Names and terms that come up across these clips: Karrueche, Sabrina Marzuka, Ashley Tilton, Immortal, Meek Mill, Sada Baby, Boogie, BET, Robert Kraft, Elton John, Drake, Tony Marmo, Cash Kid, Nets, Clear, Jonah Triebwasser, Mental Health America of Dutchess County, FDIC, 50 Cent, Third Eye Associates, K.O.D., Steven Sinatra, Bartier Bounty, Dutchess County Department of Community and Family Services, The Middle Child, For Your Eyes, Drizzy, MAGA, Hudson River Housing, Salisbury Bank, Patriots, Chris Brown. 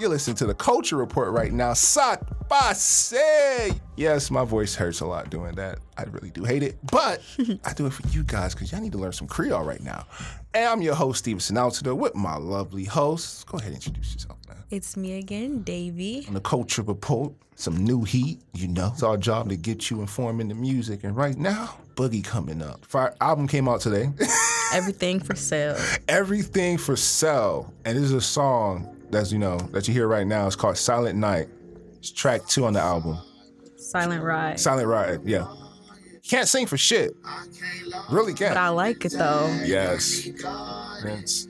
You listen to the Culture Report right now. Sac passe. Yes, my voice hurts a lot doing that. I really do hate it, but I do it for you guys because y'all need to learn some Creole right now. And I'm your host, Steven Sinatra, with my lovely host. Go ahead and introduce yourself now. It's me again, Davey. On the Culture Report, some new heat, you know. It's our job to get you informed in the music. And right now, Boogie coming up. Our album came out today. Everything for Sale. Everything for Sale. And this is a song that's, you know, that you hear right now. It's called Silent Night. It's track 2 on the album. Silent Ride. Silent Ride, yeah. Can't sing for shit. Really can't. But I like it, though. Yes. It's,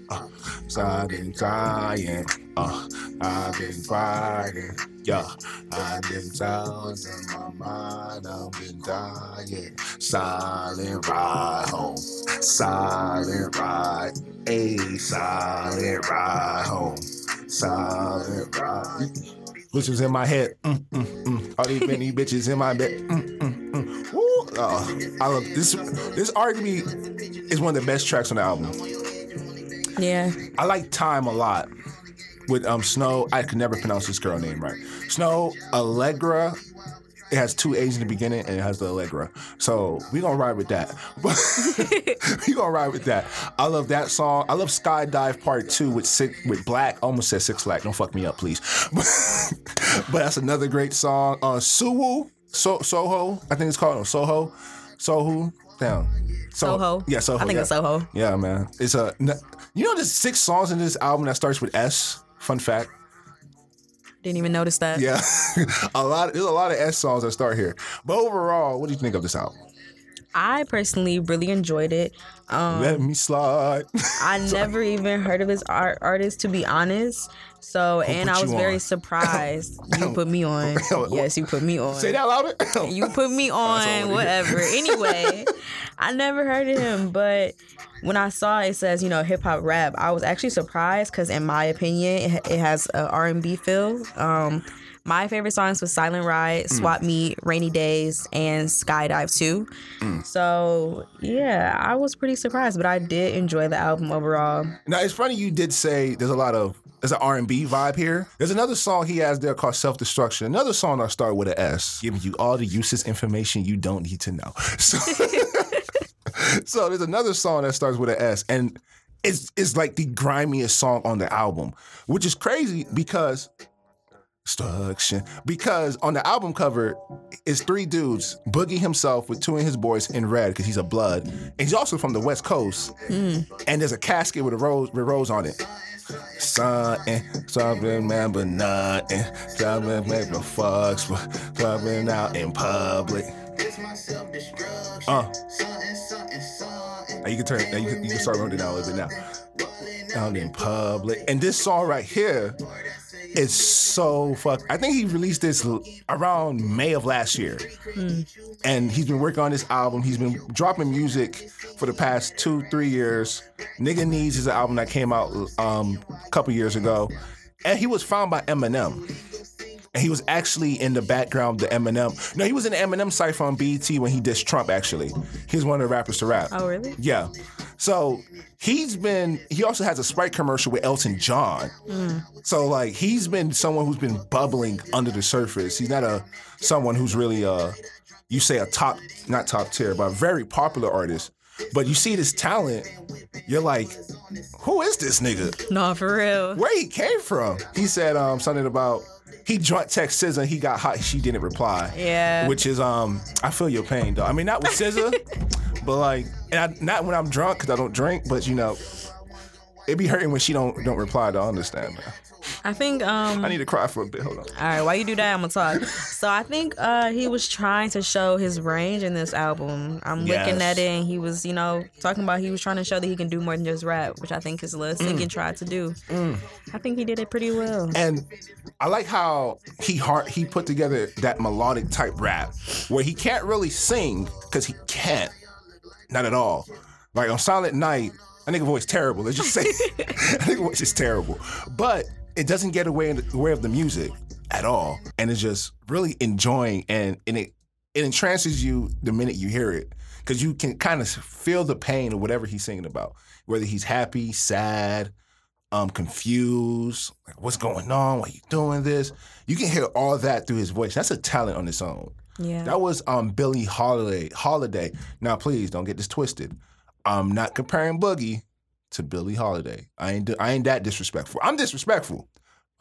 so I've been crying. I've been fighting. Yeah. I've been tired in my mind. I've been dying. Silent ride home. Silent ride. A silent ride home. Silent ride. Which was in my head. All these many bitches in my bed. I love this. This arguably is one of the best tracks on the album. Yeah. I like Time a lot with Snow. I can never pronounce this girl name right. Snow, Allegra. It has 2 A's in the beginning and it has the Allegra. So we're going to ride with that. We're going to ride with that. I love that song. I love Skydive Part 2 with Black. Almost said Six Black. Don't fuck me up, please. But that's another great song. Soho. I think it's called Soho. Soho. Down. Soho. Yeah, Soho. I think it's Soho. Yeah, man. It's a. You know, there's 6 songs in this album that starts with S. Fun fact. Didn't even notice that. Yeah, there's a lot of S songs that start here. But overall, what do you think of this album? I personally really enjoyed it. Let me slide. I never even heard of his artist, to be honest. So, and I was very surprised. You put me on. Yes, you put me on. Say that louder. You put me on, whatever. Anyway, I never heard of him, but when I saw it says, you know, hip-hop rap, I was actually surprised because, in my opinion, it has a R&B feel. My favorite songs was Silent Ride, Swap Meet, Rainy Days, and Skydive 2. So, yeah, I was pretty surprised, but I did enjoy the album overall. Now, it's funny you did say there's an R&B vibe here. There's another song he has there called Self-Destruction. Another song that starts with an S, giving you all the useless information you don't need to know. So there's another song that starts with an S, and it's like the grimiest song on the album, which is crazy because... Destruction. Because on the album cover, it's 3 dudes, Boogie himself with 2 of his boys in red because he's a blood. And he's also from the West Coast. And there's a casket with a rose on it. Something, something, man, but nothing. Something, make no fucks, but clubbing out in public. It's my self-destruction. You can turn. You can start running down a little bit now. Out in public. And this song right here. It's so fucked. I think he released this around May of last year. And he's been working on this album. He's been dropping music for the past 2-3 years. Nigga Knees is an album that came out a couple years ago. And he was found by Eminem. And he was actually in the background of the Eminem. No, he was in the Eminem cypher on BET when he dissed Trump, actually. He was one of the rappers to rap. Oh, really? Yeah. So he also has a Sprite commercial with Elton John. So like he's been someone who's been bubbling under the surface. He's not someone who's really you say a top, not top tier, but a very popular artist. But you see this talent, you're like, who is this nigga? No, for real. Where he came from? He said something about he joint text SZA, he got hot, she didn't reply. Yeah. Which is I feel your pain though. I mean not with SZA. But like, and not when I'm drunk because I don't drink. But you know, it be hurting when she don't reply. To understand, man. I think I need to cry for a bit. Hold on. All right, while you do that, I'm gonna talk. So I think he was trying to show his range in this album. I'm looking at it, and he was, you know, talking about he was trying to show that he can do more than just rap, which I think his little singing tried to do. I think he did it pretty well. And I like how he put together that melodic type rap where he can't really sing because he can't. Not at all. Like on Silent Night, I think her voice terrible. Let's just say, I think her voice is terrible. But it doesn't get away in the way of the music at all, and it's just really enjoying, and it entrances you the minute you hear it, because you can kind of feel the pain of whatever he's singing about, whether he's happy, sad, I'm confused. Like, what's going on? Why are you doing this? You can hear all that through his voice. That's a talent on its own. Yeah. That was Billie Holiday. Now, please don't get this twisted. I'm not comparing Boogie to Billie Holiday. I ain't that disrespectful. I'm disrespectful.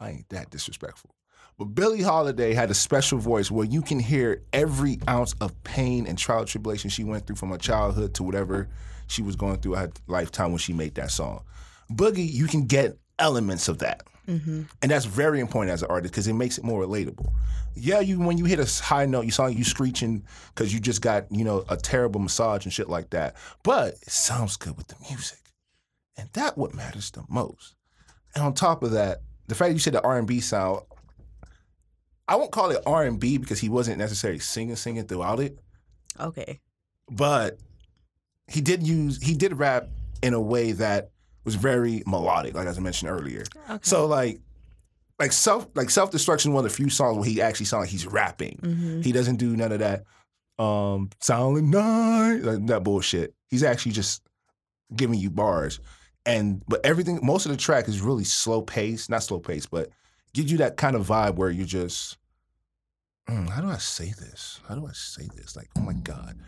I ain't that disrespectful. But Billie Holiday had a special voice where you can hear every ounce of pain and trial and tribulation she went through from her childhood to whatever she was going through her lifetime when she made that song. Boogie, you can get elements of that. Mm-hmm. And that's very important as an artist because it makes it more relatable. Yeah, when you hit a high note, you sound like you screeching because you just got, a terrible massage and shit like that. But it sounds good with the music. And that's what matters the most. And on top of that, the fact that you said the R&B sound, I won't call it R&B because he wasn't necessarily singing throughout it. Okay. But he did rap in a way that was very melodic, like as I mentioned earlier. Okay. So like Self-Destruction, one of the few songs where he actually sounds like he's rapping. Mm-hmm. He doesn't do none of that Silent Ride, like that bullshit. He's actually just giving you bars. But everything, most of the track is really not slow paced, but gives you that kind of vibe where you're just, how do I say this? How do I say this? Like, oh my God.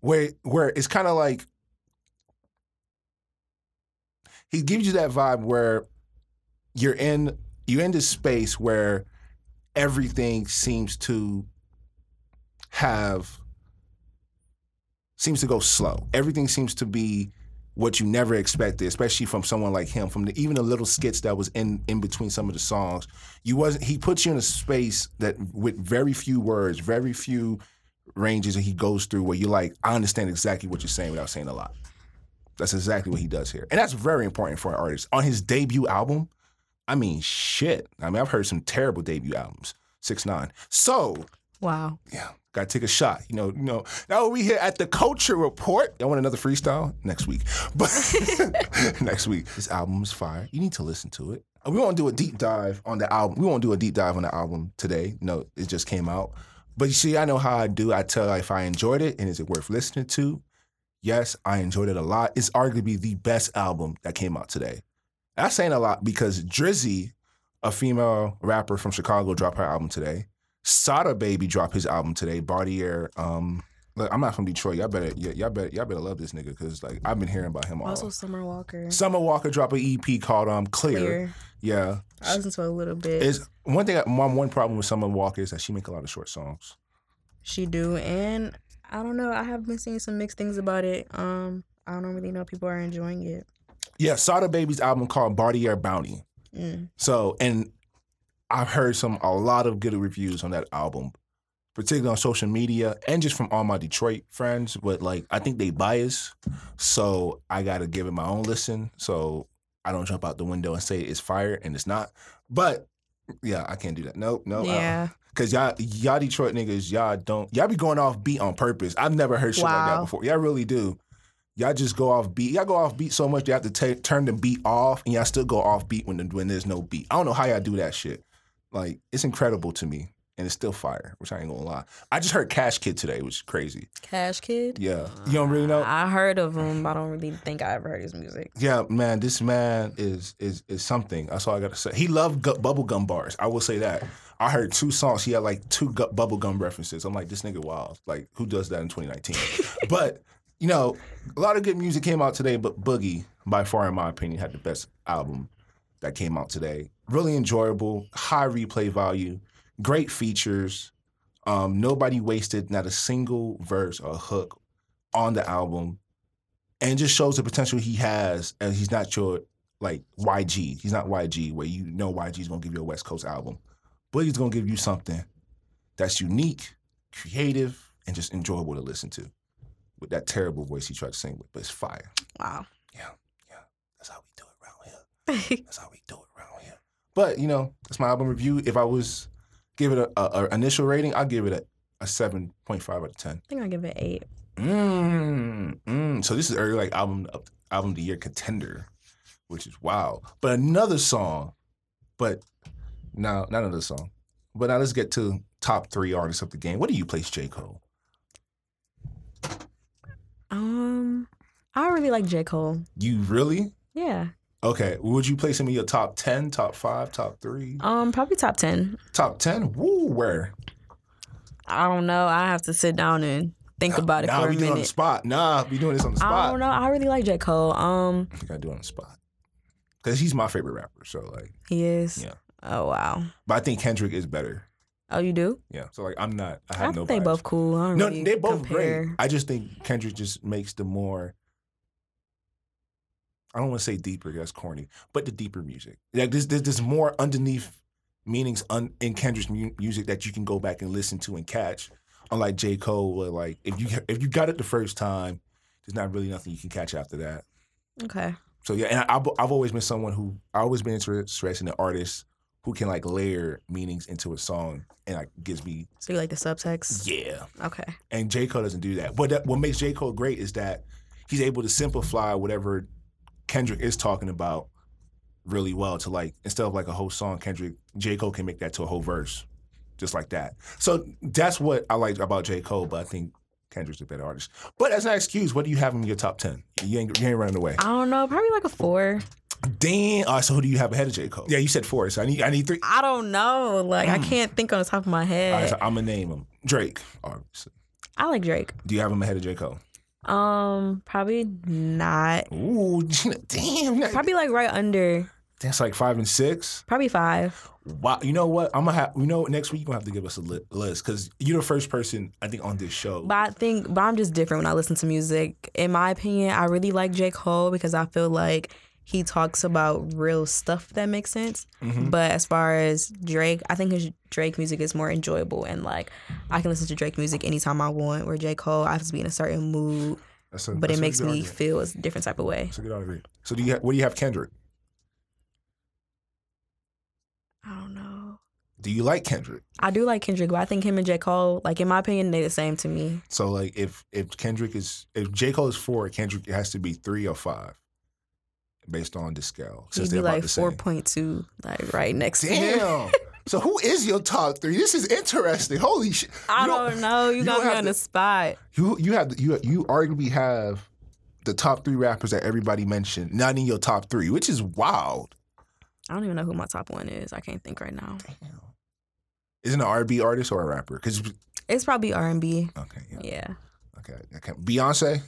Where it's kind of like, he gives you that vibe where you're in this space where everything seems to go slow. Everything seems to be what you never expected, especially from someone like him, from even the little skits that was in between some of the songs. He puts you in a space that with very few words, very few ranges that he goes through where you're like, I understand exactly what you're saying without saying a lot. That's exactly what he does here. And that's very important for an artist. On his debut album, I've heard some terrible debut albums, 6ix9ine. So, wow. Yeah, gotta take a shot. Now we here at the Culture Report. Y'all want another freestyle? Next week. But next week. This album is fire. You need to listen to it. We won't do a deep dive on the album. We won't do a deep dive on the album today. No, it just came out. But you see, I know how I do. I tell if I enjoyed it and is it worth listening to. Yes, I enjoyed it a lot. It's arguably the best album that came out today. That's saying a lot because Drizzy, a female rapper from Chicago, dropped her album today. Sada Baby dropped his album today. Bartier, look, I'm not from Detroit. Y'all better love this nigga because like I've been hearing about him all. Also, Summer Walker. Summer Walker dropped an EP called Clear. Yeah, I listened to a little bit. One problem with Summer Walker is that she make a lot of short songs. She do and. I don't know. I have been seeing some mixed things about it. I don't really know if people are enjoying it. Yeah, Sada Baby's album called Bartier Bounty. Mm. So, and I've heard a lot of good reviews on that album, particularly on social media and just from all my Detroit friends. But like, I think they biased, so I gotta give it my own listen. So I don't jump out the window and say it's fire and it's not. But yeah, I can't do that. No. Yeah. Because y'all Detroit niggas, y'all be going off beat on purpose. I've never heard shit like that before. Y'all really do. Y'all just go off beat. Y'all go off beat so much you have to turn the beat off, and y'all still go off beat when there's no beat. I don't know how y'all do that shit. Like, it's incredible to me, and it's still fire, which I ain't gonna lie. I just heard Cash Kid today, which is crazy. Cash Kid? Yeah. You don't really know? I heard of him. I don't really think I ever heard his music. Yeah, man, this man is something. That's all I gotta say. He loved bubblegum bars. I will say that. I heard two songs. He had like two bubblegum references. I'm like, this nigga wild. Like, who does that in 2019? But, a lot of good music came out today, but Boogie, by far, in my opinion, had the best album that came out today. Really enjoyable, high replay value, great features. Nobody wasted not a single verse or hook on the album and just shows the potential he has and he's not your, like, YG. He's not YG, where YG's going to give you a West Coast album. Boogie's going to give you something that's unique, creative, and just enjoyable to listen to with that terrible voice he tried to sing with, but it's fire. Wow. Yeah. That's how we do it around here. But, that's my album review. If I was give it an initial rating, I'd give it a 7.5 out of 10. I think I'll give it 8. So this is early, like, album of the year contender, which is wow. But another song, No, not another song. But now let's get to top 3 artists of the game. What do you place J. Cole? I really like J. Cole. You really? Yeah. Okay. Would you place him in your top 10, top 5, top 3? Probably top 10. Top 10? Woo, where? I don't know. I have to sit down and think about it for a minute. Nah, we doing this on the spot. I don't know. I really like J. Cole. You gotta do it on the spot. Because he's my favorite rapper, so like. He is? Yeah. Oh, wow. But I think Kendrick is better. Oh, you do? Yeah. So like, I have no bias. I think they both cool. I don't really compare. No, they both great. I just think Kendrick just makes the more, I don't want to say deeper, that's corny, but the deeper music. Like there's more underneath meanings in Kendrick's music that you can go back and listen to and catch. Unlike J. Cole, where like if you got it the first time, there's not really nothing you can catch after that. Okay. So yeah, and I've always been someone who interested in the artists who can like layer meanings into a song and like gives me. So you like the subtext? Yeah. Okay. And J. Cole doesn't do that. But what makes J. Cole great is that he's able to simplify whatever Kendrick is talking about really well to like, instead of like a whole song, J. Cole can make that to a whole verse, just like that. So that's what I like about J. Cole, but I think Kendrick's a better artist. But as an excuse, what do you have in your top 10? You ain't running away. I don't know, probably like a 4. Damn. So who do you have ahead of J. Cole? Yeah, you said 4, so I need 3. I don't know. Like, I can't think on the top of my head. All right, so I'm going to name him. Drake, obviously. I like Drake. Do you have him ahead of J. Cole? Probably not. Ooh, damn. Probably like right under. That's like 5 and 6. Probably 5. Wow. You know what? Next week you're gonna have to give us a list because you're the first person I think on this show. But I'm just different when I listen to music. In my opinion, I really like J. Cole because I feel like he talks about real stuff that makes sense. Mm-hmm. But as far as Drake, I think his Drake music is more enjoyable. And, like, I can listen to Drake music anytime I want. Where J. Cole, I have to be in a certain mood. But it makes me feel a different type of way. So, so what do you have Kendrick? I don't know. Do you like Kendrick? I do like Kendrick, but I think him and J. Cole, like, in my opinion, they're the same to me. So, like, if J. Cole is 4, Kendrick has to be 3 or 5. Based on the scale. He'd be like 4.2, like right next to him. Damn. So who is your top 3? This is interesting. Holy shit. I don't know. You got me on the spot. You arguably have the top 3 rappers that everybody mentioned, not in your top 3, which is wild. I don't even know who my top 1 is. I can't think right now. Damn. Isn't an R&B artist or a rapper? Cause it's probably R&B. Okay. Yeah. Okay. Beyonce?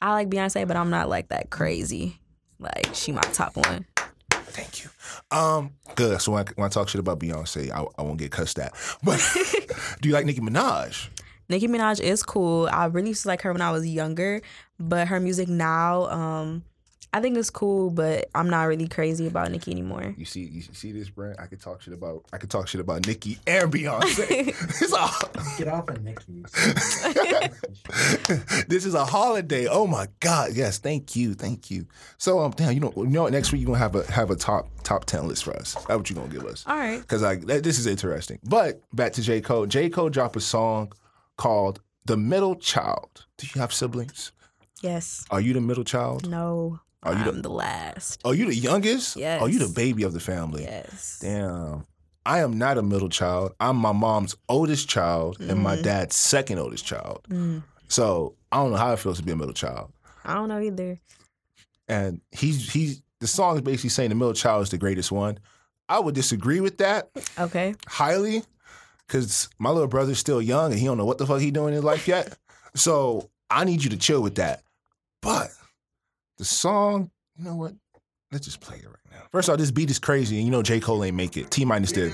I like Beyonce, but I'm not like that crazy. Like, she my top 1. Thank you. Good. So when I talk shit about Beyonce, I won't get cussed at. But do you like Nicki Minaj? Nicki Minaj is cool. I really used to like her when I was younger, but her music now, I think it's cool, but I'm not really crazy about Nicki anymore. You see this, Brent? I could talk shit about Nicki and Beyonce. It's all get off of Nicki. This is a holiday. Oh my God! Yes, thank you. So damn, you know what? Next week you're gonna have a top 10 list for us. That's what you're gonna give us. All right. Because this is interesting. But back to J. Cole. J. Cole dropped a song called "The Middle Child." Do you have siblings? Yes. Are you the middle child? No. I'm the last. Are you the youngest? Yes. Are you the baby of the family? Yes. Damn. I am not a middle child. I'm my mom's oldest child and my dad's second oldest child. Mm. So I don't know how it feels to be a middle child. I don't know either. And the song is basically saying the middle child is the greatest one. I would disagree with that. Okay. Highly. Because my little brother's still young and he don't know what the fuck he doing in his life yet. So I need you to chill with that. But the song, you know what? Let's just play it right now. First of all, this beat is crazy, and you know J. Cole ain't make it. T-minus did.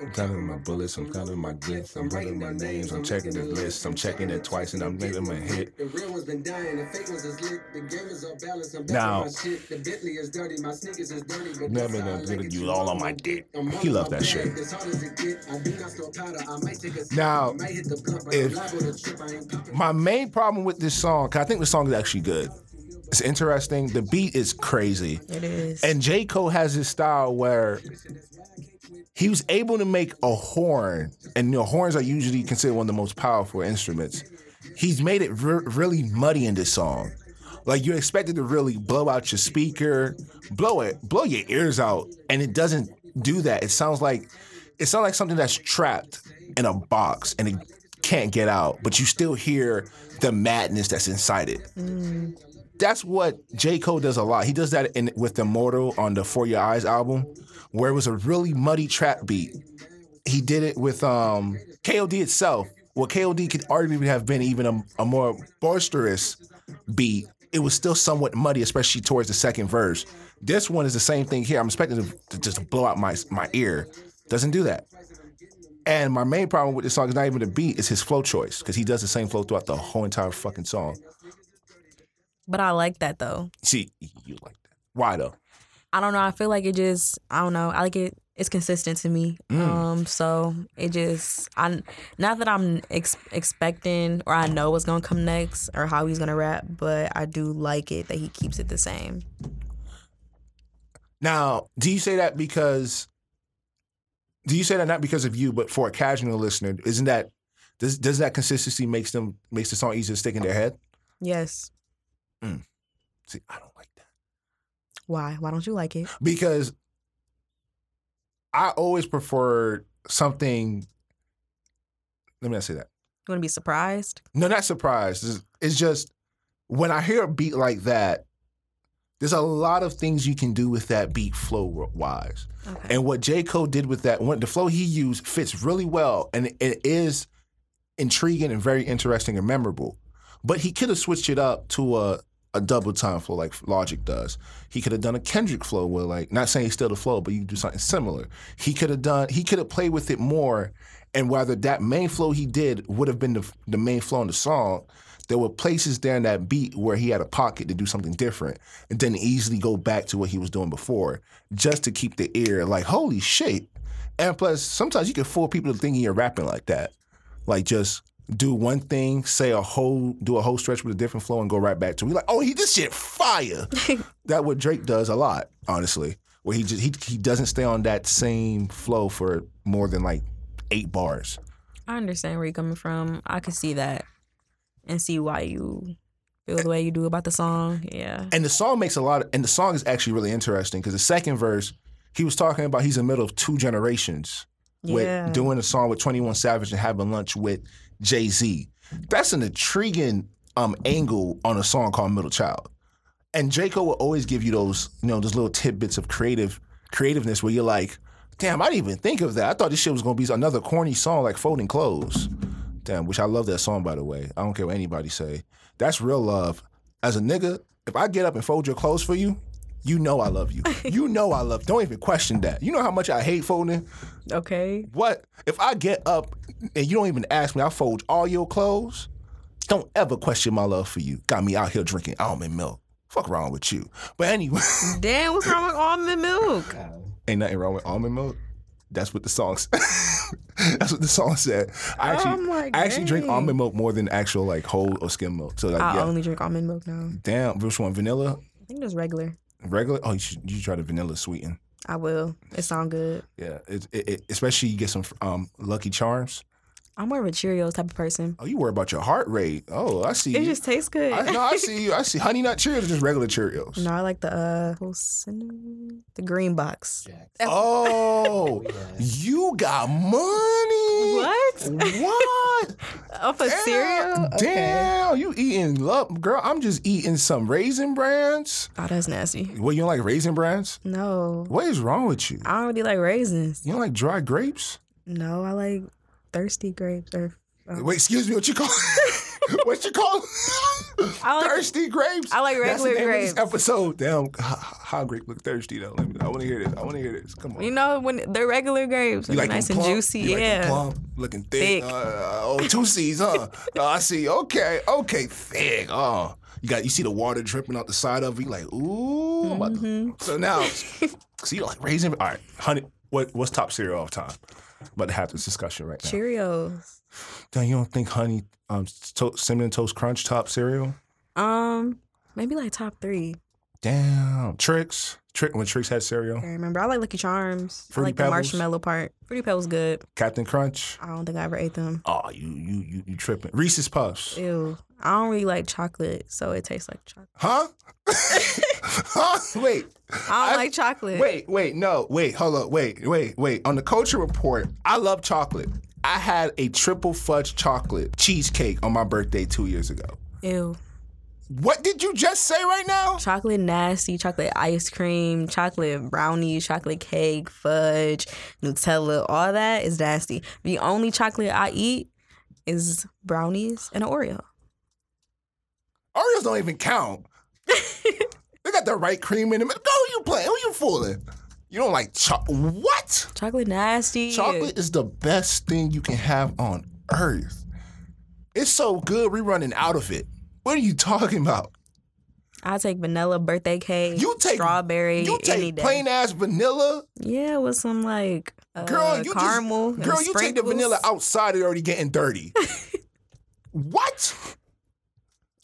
I'm counting my bullets, I'm counting my glitz, I'm writing my names, I'm checking the list, I'm checking it twice, and I'm leaving my hit. The real one's been dying, the fake one's is lit, the game is off balance, I'm back with my shit, the Bentley is dirty, my sneakers is dirty, but never gonna put you all on my dick. He loved that shit. Now, if my main problem with this song, because I think the song is actually good. It's interesting. The beat is crazy. It is. And J. Cole has his style where he was able to make a horn, and horns are usually considered one of the most powerful instruments. He's made it really muddy in this song. Like, you're expected to really blow out your speaker, blow your ears out, and it doesn't do that. It sounds like something that's trapped in a box, and it can't get out, but you still hear the madness that's inside it. Mm. that's what J. Cole does a lot. He does that with Immortal on the For Your Eyes album, where it was a really muddy trap beat. He did it with K.O.D. itself. Well, K.O.D. could arguably have been even a more boisterous beat. It was still somewhat muddy, especially towards the second verse. This one is the same thing here. I'm expecting to just blow out my ear. Doesn't do that. And my main problem with this song is not even the beat, it's his flow choice, because he does the same flow throughout the whole entire fucking song. But I like that, though. See, you like that. Why, though? I don't know. I feel like it just, I don't know. I like it. It's consistent to me. So it just, not that I'm expecting or I know what's going to come next or how he's going to rap, but I do like it that he keeps it the same. Now, do you say that not because of you, but for a casual listener, isn't that, does that consistency makes the song easier to stick in their head? Yes. See, I don't like that. Why? Why don't you like it? Because I always preferred something. Let me not say that. You want to be surprised? No, not surprised. It's just when I hear a beat like that, there's a lot of things you can do with that beat flow-wise. Okay. And what J. Cole did with that, the flow he used fits really well, and it is intriguing and very interesting and memorable. But he could have switched it up to a double-time flow like Logic does. He could have done a Kendrick flow where, like, not saying he's still the flow, but you do something similar. He could have played with it more, and whether that main flow he did would have been the main flow in the song, there were places there in that beat where he had a pocket to do something different and then easily go back to what he was doing before just to keep the ear like, holy shit. And plus, sometimes you can fool people to thinking you're rapping like that. Like, just do one thing, do a whole stretch with a different flow and go right back to it. We're like, oh, this shit fire. That's what Drake does a lot, honestly, where he doesn't stay on that same flow for more than like 8 bars. I understand where you're coming from. I can see that and see why you feel the way you do about the song. Yeah. And the song and the song is actually really interesting because the second verse, he was talking about he's in the middle of 2 generations with doing a song with 21 Savage and having lunch with Jay-Z. That's an intriguing angle on a song called Middle Child. And J. Cole will always give you those, those little tidbits of creativeness where you're like, damn, I didn't even think of that. I thought this shit was going to be another corny song like Folding Clothes. Damn, which I love that song, by the way. I don't care what anybody say. That's real love. As a nigga, if I get up and fold your clothes for you, you know I love you. You know I love. Don't even question that. You know how much I hate folding? Okay. What? If I get up and you don't even ask me, I fold all your clothes? Don't ever question my love for you. Got me out here drinking almond milk. Fuck wrong with you. But anyway. Damn, what's wrong with almond milk? Ain't nothing wrong with almond milk. That's what the song said. That's what the song said. I actually drink almond milk more than actual like whole or skim milk. So like, I only drink almond milk now. Damn, which one? Vanilla? I think just regular. Regular? Oh, you should try the vanilla sweeten. I will. It sound good. Yeah, it especially you get some Lucky Charms. I'm more of a Cheerios type of person. Oh, you worry about your heart rate. Oh, I see. It just tastes good. I see you. I see Honey Nut Cheerios or just regular Cheerios. No, I like the green box. Oh, you got money. What? Off a cereal? Damn, okay. You eating love. Girl, I'm just eating some Raisin Brands. Oh, that's nasty. What, you don't like Raisin Brands? No. What is wrong with you? I don't really like raisins. You don't like dry grapes? No, I like thirsty grapes or wait, excuse me, what you call it? What you call it? Thirsty grapes. I like regular grapes. That's the name of this episode. Damn, how grape look thirsty though. I want to hear this. Come on. You know when they're regular grapes, you like nice and plump, juicy. You like plump, looking thick. Two C's, huh? I see. Okay, thick. Oh, you see the water dripping out the side of it. You like, ooh. Mm-hmm. So now, so you like raisin. All right, honey. What's top cereal all the time? About to have this discussion right now. Cheerios. Damn, you don't think honey, cinnamon toast crunch top cereal? Maybe like top 3. Damn, Trix. When Trix had cereal. I remember. I like Lucky Charms. Fruity I like Pebbles. The marshmallow part. Fruity Pebbles good. Captain Crunch. I don't think I ever ate them. Oh, you tripping? Reese's Puffs. Ew. I don't really like chocolate, so it tastes like chocolate. Huh? Huh? Wait. I don't like chocolate. Wait, no. Wait, hold up. Wait. On the Culture Report, I love chocolate. I had a triple fudge chocolate cheesecake on my birthday 2 years ago. Ew. What did you just say right now? Chocolate nasty, chocolate ice cream, chocolate brownie, chocolate cake, fudge, Nutella, all that is nasty. The only chocolate I eat is brownies and an Oreo. Oreos don't even count. They got the right cream in them. Who you playing? Who you fooling? You don't like chocolate? What? Chocolate nasty. Chocolate is the best thing you can have on earth. It's so good, we're running out of it. What are you talking about? I take vanilla birthday cake, you take strawberry, you take any day. Plain ass vanilla. Yeah, with some like caramel. Girl, you take the vanilla outside, it's already getting dirty. What?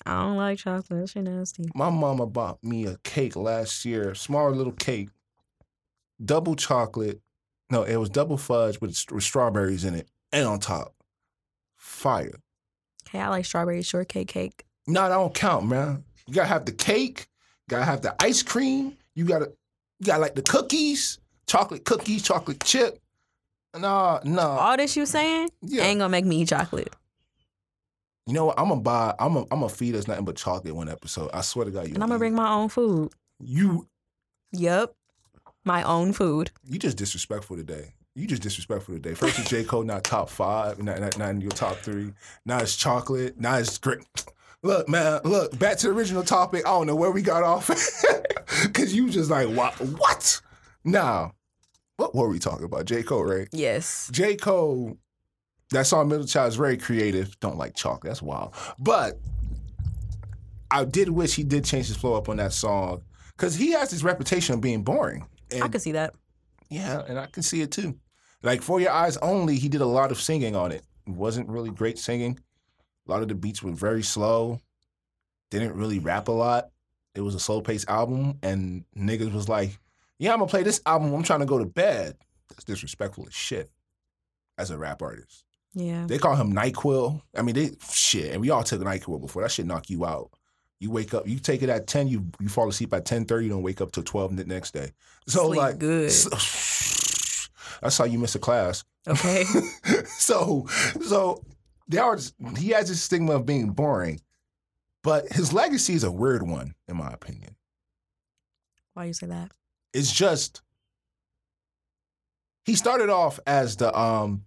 I don't like chocolate. That shit nasty. My mama bought me a cake last year, smaller little cake, double chocolate. No, it was double fudge with strawberries in it and on top. Fire. Okay, I like strawberry shortcake cake. No, that don't count, man. You gotta have the cake, gotta have the ice cream, you gotta like the cookies, chocolate chip. Nah. All this you saying ain't gonna make me eat chocolate. You know what? I'm gonna feed us nothing but chocolate one episode. I swear to God, you. And I'm gonna bring my own food. Yep, my own food. You just disrespectful today. First it's J. Cole, not top 5, not in your top 3. Now it's chocolate. Now it's great. Look, man, back to the original topic. I don't know where we got off. Because you just like, what? Now, what were we talking about? J. Cole, right? Yes. J. Cole, that song Middle Child is very creative. Don't like chocolate. That's wild. But I did wish he did change his flow up on that song. Because he has this reputation of being boring. And I can see that. Yeah, and I can see it too. Like, For Your Eyes Only, he did a lot of singing on it. It wasn't really great singing. A lot of the beats were very slow. Didn't really rap a lot. It was a slow-paced album, and niggas was like, yeah, I'm gonna play this album when I'm trying to go to bed. That's disrespectful as shit as a rap artist. Yeah. They call him NyQuil. I mean, and we all took NyQuil before. That shit knock you out. You wake up, you take it at 10, you fall asleep at 10:30, you don't wake up till 12 the next day. So sleep like good. That's how you miss a class. Okay. So he has this stigma of being boring, but his legacy is a weird one, in my opinion. Why you say that? It's just he started off as the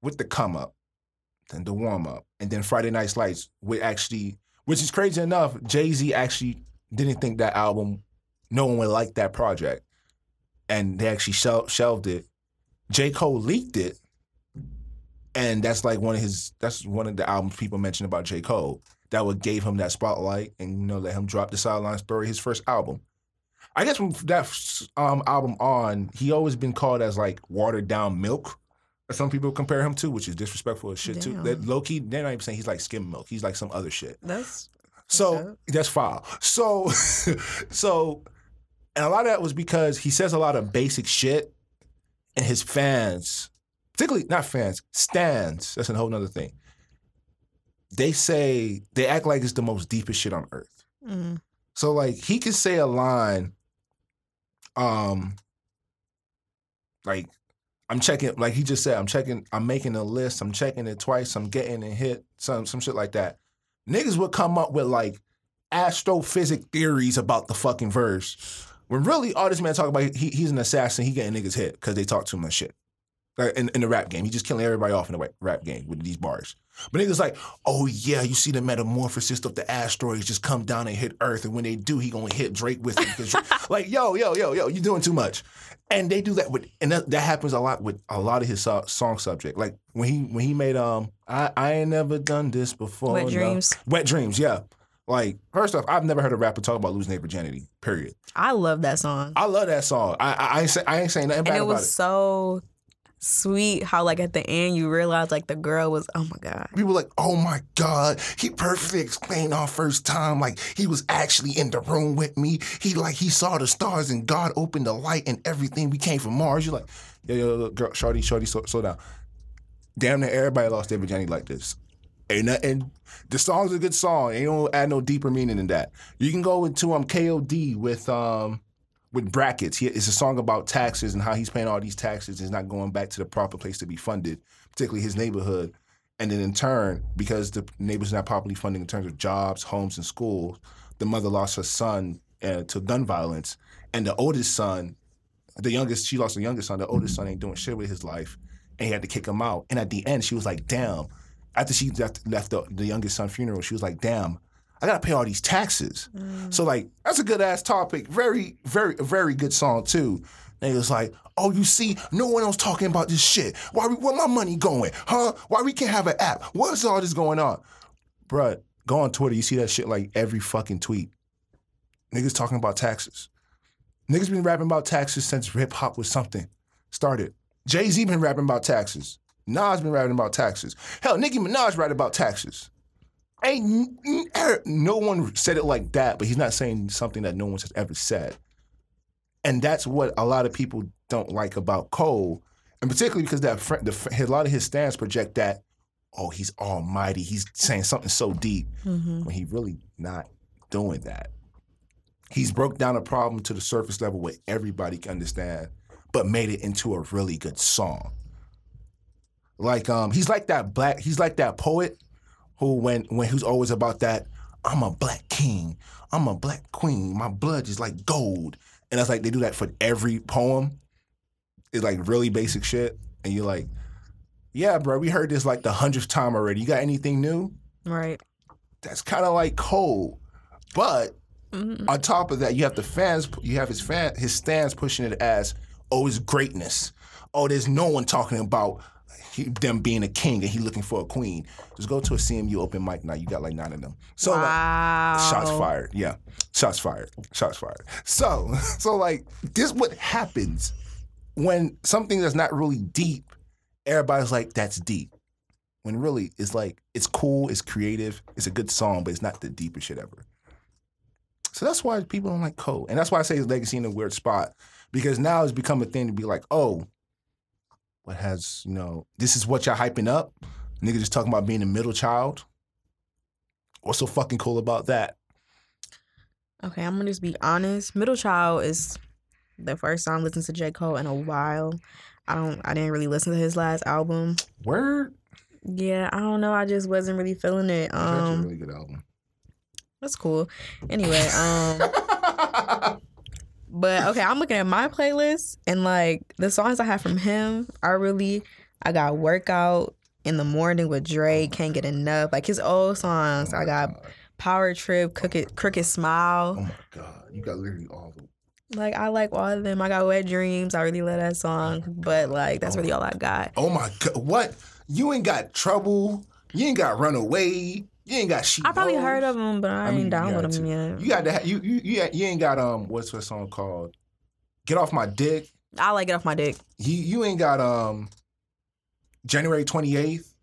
with the come up. And the warm-up, and then Friday Night Lights, which is crazy enough, Jay-Z actually didn't think that album, no one would like that project. And they actually shelved it. J. Cole leaked it, and that's like one of the albums people mentioned about J. Cole that would gave him that spotlight and let him drop the sideline story, his first album. I guess from that album on, he always been called as like watered-down milk. Some people compare him to, which is disrespectful as shit too. That low key, they're not even saying he's like skim milk. He's like some other shit. That's foul. So, and a lot of that was because he says a lot of basic shit, and his fans, particularly not fans, stans. That's a whole nother thing. They act like it's the most deepest shit on earth. Mm. So like he could say a line, like. I'm checking, like he just said, I'm making a list, I'm checking it twice, I'm getting it hit, some shit like that. Niggas would come up with like astrophysic theories about the fucking verse. When really all this man talk about, he's an assassin, he getting niggas hit because they talk too much shit. Like in the rap game, he just killing everybody off in the rap game with these bars. But niggas like, oh yeah, you see the metamorphosis of the asteroids just come down and hit Earth, and when they do, he gonna hit Drake with it. Like yo, you doing too much. And they do that with, and that happens a lot with a lot of his song subject. Like when he made I ain't never done this before. Wet Dreams, yeah. Like, first off, I've never heard a rapper talk about losing their virginity, period. I love that song. I ain't saying nothing bad about it. And it was so sweet how like at the end you realize like the girl was, oh my God. People were like, oh my God, he perfectly explained our first time, like he was actually in the room with me. He saw the stars and God opened the light and everything. We came from Mars. You're like, yo, girl, shorty, slow down. Damn near everybody lost their virginity like this. Ain't nothing. The song's a good song. Ain't gonna add no deeper meaning than that. You can go into K.O.D. with brackets. It's a song about taxes and how he's paying all these taxes and not going back to the proper place to be funded, particularly his neighborhood. And then in turn, because the neighborhood's not properly funding in terms of jobs, homes, and schools, the mother lost her son to gun violence. And the oldest son, the youngest, she lost the youngest son, the oldest son ain't doing shit with his life. And he had to kick him out. And at the end, she was like, damn. After she left the youngest son's funeral, she was like, damn, I got to pay all these taxes. Mm. So, like, that's a good-ass topic. Very, very, very good song, too. And he was like, oh, you see, no one else talking about this shit. Where my money going? Huh? Why we can't have an app? What's all this going on? Bruh, go on Twitter. You see that shit like every fucking tweet. Niggas talking about taxes. Niggas been rapping about taxes since hip-hop was something. Started. Jay-Z been rapping about taxes. Nas been rapping about taxes. Hell, Nicki Minaj rapping about taxes. Ain't no one said it like that, but he's not saying something that no one has ever said. And that's what a lot of people don't like about Cole, and particularly because a lot of his stance project that, oh, he's almighty, he's saying something so deep, when he really not doing that. He's broke down a problem to the surface level where everybody can understand, but made it into a really good song. Like he's like that poet who when who's always about that, I'm a black king, I'm a black queen, my blood is like gold. And that's like, they do that for every poem. It's like really basic shit. And you're like, yeah, bro, we heard this like the 100th time already. You got anything new? Right. That's kind of like Cole. But on top of that, you have the fans, you have his stans pushing it as, oh, it's greatness. Oh, there's no one talking about them being a king and he looking for a queen. Just go to a CMU open mic now. You got like 9 of them. So wow. Like, shots fired. Yeah. Shots fired. Shots fired. So like this what happens when something that's not really deep, everybody's like, that's deep. When really it's like, it's cool, it's creative, it's a good song, but it's not the deepest shit ever. So that's why people don't like Cole. And that's why I say his legacy in a weird spot. Because now it's become a thing to be like, oh, what has, you know, this is what y'all hyping up? Nigga just talking about being the middle child? What's so fucking cool about that? Okay, I'm gonna just be honest. Middle Child is the first song I listened to J. Cole in a while. I didn't really listen to his last album. Word? Yeah, I don't know. I just wasn't really feeling it. That's actually a really good album. That's cool. Anyway, but okay, I'm looking at my playlist and like the songs I have from him are really, I got Workout in the Morning with Drake, Can't Get Enough, like his old songs. Oh I got God. Power Trip, Crooked Smile. Oh my God, you got literally all of them. Like I like all of them. I got Wet Dreams. I really love that song, but like that's really all I got. Oh my God, what? You ain't got Trouble. You ain't got Runaway. You ain't got shit. I probably heard of them, but I ain't downloaded them yet. You got that. You ain't got what's that song called? Get Off My Dick. I like Get Off My Dick. You ain't got January 28th.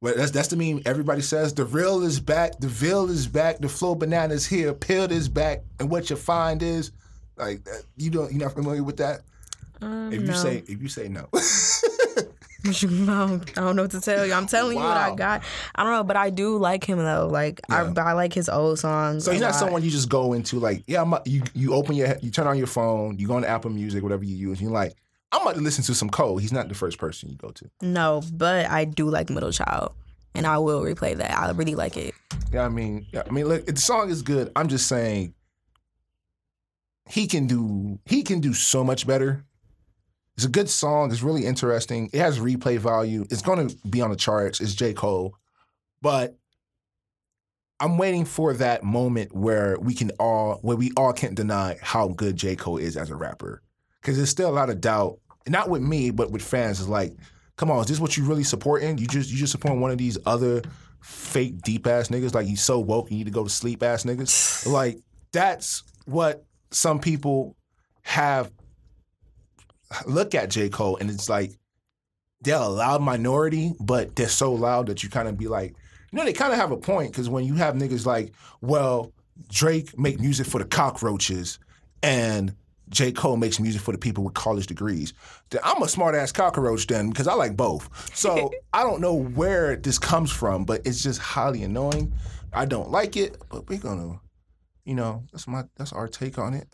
Well, that's the meme everybody says. The real is back. The veil is back. The flow bananas here. Peeled is back. And what you find is like you're not familiar with that. If you say no. I don't know what to tell you. I'm telling you what I got. I don't know, but I do like him though. Like I like his old songs. So he's not someone you just go into like, yeah, you turn on your phone, you go on Apple Music, whatever you use, and you're like, I'm about to listen to some Cole. He's not the first person you go to. No, but I do like Middle Child, and I will replay that. I really like it. Yeah, I mean, look, the song is good. I'm just saying, he can do so much better. It's a good song. It's really interesting. It has replay value. It's going to be on the charts. It's J. Cole. But I'm waiting for that moment where we all can't deny how good J. Cole is as a rapper. Because there's still a lot of doubt, not with me, but with fans. It's like, come on, is this what you really supporting? You just supporting one of these other fake deep-ass niggas? Like, you so woke, you need to go to sleep-ass niggas? Like, that's what some people have... look at J. Cole, and it's like they're a loud minority, but they're so loud that you kind of be like, you know, they kind of have a point, because when you have niggas like, well, Drake make music for the cockroaches, and J. Cole makes music for the people with college degrees. I'm a smart-ass cockroach then, because I like both. So I don't know where this comes from, but it's just highly annoying. I don't like it, but we're going to, you know, that's our take on it.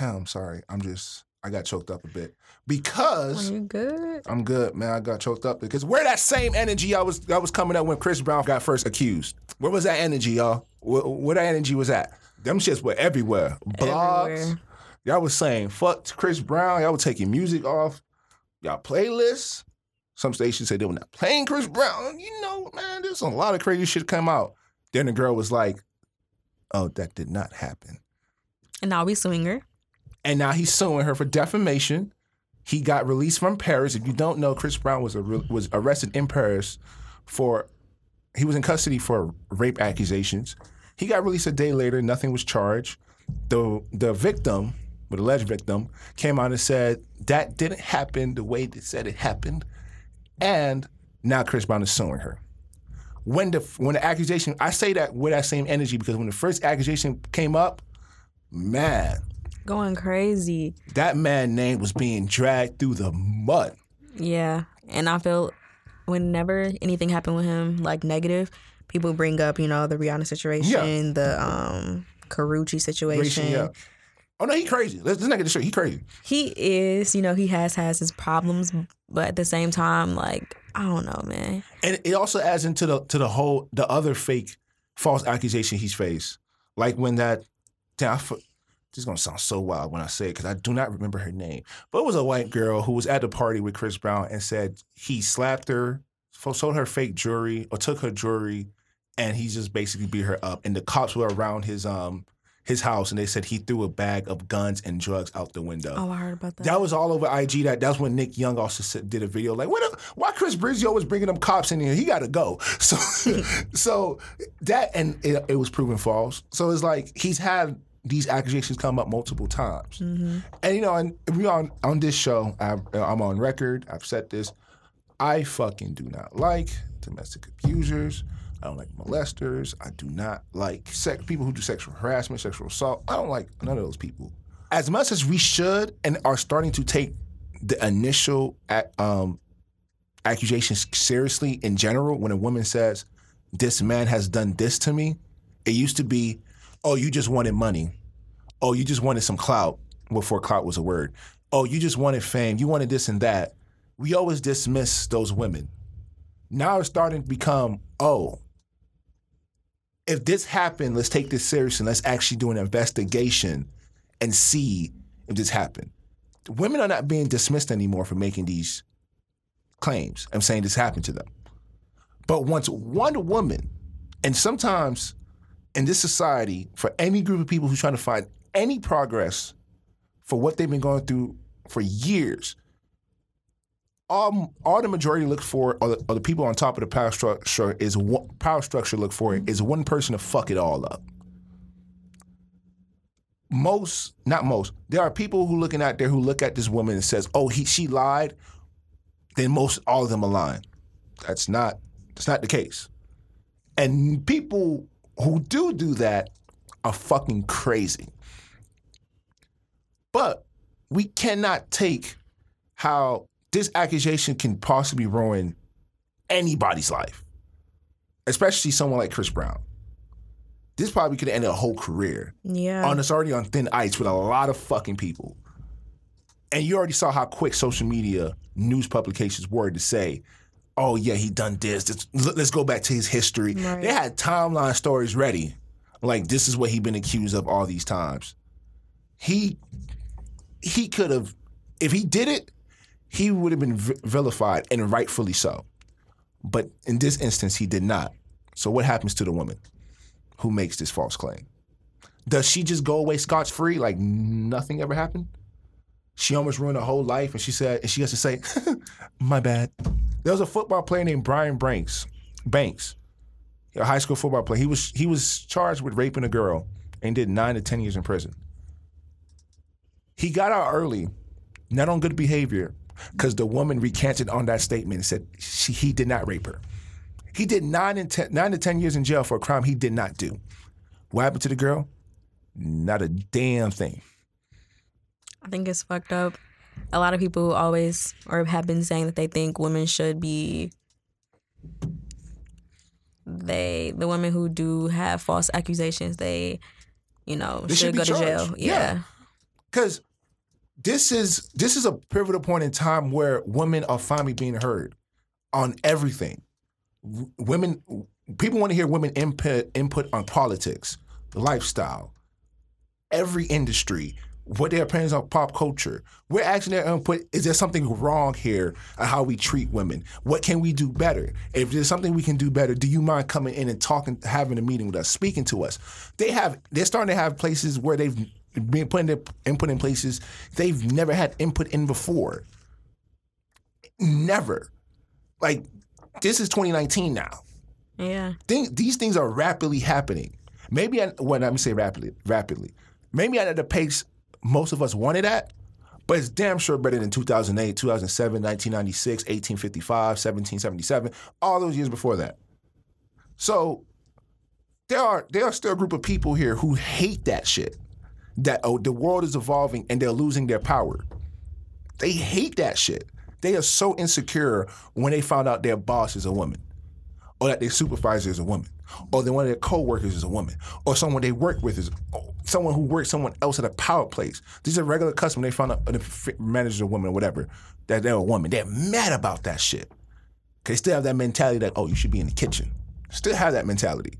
I'm sorry. I'm just I got choked up a bit because you good? I'm good, man. I got choked up because where that same energy I was coming at when Chris Brown got first accused. Where was that energy, y'all? Where that energy was at? Them shits were everywhere. Blogs. Everywhere. Y'all was saying fuck Chris Brown. Y'all were taking music off y'all playlists. Some stations said they were not playing Chris Brown. You know, man, there's a lot of crazy shit come out. Then the girl was like, "Oh, that did not happen." And now we suing her. And now he's suing her for defamation. He got released from Paris. If you don't know, Chris Brown was arrested in Paris for, he was in custody for rape accusations. He got released a day later. Nothing was charged. The victim, the alleged victim, came out and said, that didn't happen the way they said it happened. And now Chris Brown is suing her. When the accusation, I say that with that same energy because when the first accusation came up, man. Going crazy. That man's name was being dragged through the mud. Yeah. And I feel whenever anything happened with him, like negative, people bring up, you know, the Rihanna situation, yeah. The Karrueche situation. Racing, yeah. Oh, no, he crazy. Let's not get this straight. He crazy. He is. You know, he has his problems, but at the same time, like, I don't know, man. And it also adds into the whole, the other fake false accusation he's faced. Like when that, damn, this is going to sound so wild when I say it because I do not remember her name. But it was a white girl who was at the party with Chris Brown and said he slapped her, sold her fake jewelry or took her jewelry, and he just basically beat her up. And the cops were around his house, and they said he threw a bag of guns and drugs out the window. Oh, I heard about that. That was all over IG. That's when Nick Young also did a video like, why Chris Brizio was bringing them cops in here? He got to go. So, so that, and it was proven false. So it's like he's had these accusations come up multiple times. Mm-hmm. And, you know, and we on this show, I'm on record, I've said this, I fucking do not like domestic abusers. I don't like molesters. I do not like people who do sexual harassment, sexual assault. I don't like none of those people. As much as we should and are starting to take the initial accusations seriously in general, when a woman says, this man has done this to me, it used to be, oh, you just wanted money. Oh, you just wanted some clout before clout was a word. Oh, you just wanted fame. You wanted this and that. We always dismiss those women. Now it's starting to become, oh, if this happened, let's take this serious and let's actually do an investigation and see if this happened. Women are not being dismissed anymore for making these claims. I'm saying this happened to them. But once one woman, and sometimes in this society, for any group of people who's trying to find any progress for what they've been going through for years, all the majority look for, or the people on top of the power structure look for it, is one person to fuck it all up. There are people who looking out there who look at this woman and says, oh, she lied, then all of them are lying. That's not the case. And people who do that are fucking crazy. But we cannot take how this accusation can possibly ruin anybody's life, especially someone like Chris Brown. This probably could end a whole career. Yeah. It's already on thin ice with a lot of fucking people. And you already saw how quick social media news publications were to say, oh, yeah, he done this. Let's go back to his history. Right. They had timeline stories ready. Like, this is what he'd been accused of all these times. He could have, if he did it, he would have been vilified, and rightfully so. But in this instance, he did not. So what happens to the woman who makes this false claim? Does she just go away scot-free like nothing ever happened? She almost ruined her whole life, and she has to say, my bad. There was a football player named Brian Banks, a high school football player. He was charged with raping a girl and did 9 to 10 years in prison. He got out early, not on good behavior, because the woman recanted on that statement and said he did not rape her. He did 9 to 10 years in jail for a crime he did not do. What happened to the girl? Not a damn thing. I think it's fucked up. A lot of people always or have been saying that they think women should be... The women who do have false accusations, they should go to jail. Yeah. Because This is a pivotal point in time where women are finally being heard on everything. People want to hear women input on politics, lifestyle, every industry, what their opinions on pop culture. We're asking their input. Is there something wrong here on how we treat women? What can we do better? If there's something we can do better, do you mind coming in and talking, having a meeting with us, speaking to us? They're starting to have places where they've been putting their input in places they've never had input in before. Never. Like, this is 2019 now. Yeah. These things are rapidly happening. Let me say rapidly. Maybe not at the pace most of us wanted at, but it's damn sure better than 2008, 2007, 1996, 1855, 1777, all those years before that. So there are still a group of people here who hate that shit. That, oh, the world is evolving and they're losing their power. They hate that shit. They are so insecure when they found out their boss is a woman, or that their supervisor is a woman, or that one of their co-workers is a woman, or someone they work with is someone who works someone else at a power place. These are regular customers. They found out the manager's a woman or whatever, that they're a woman. They're mad about that shit. They still have that mentality that, oh, you should be in the kitchen. Still have that mentality.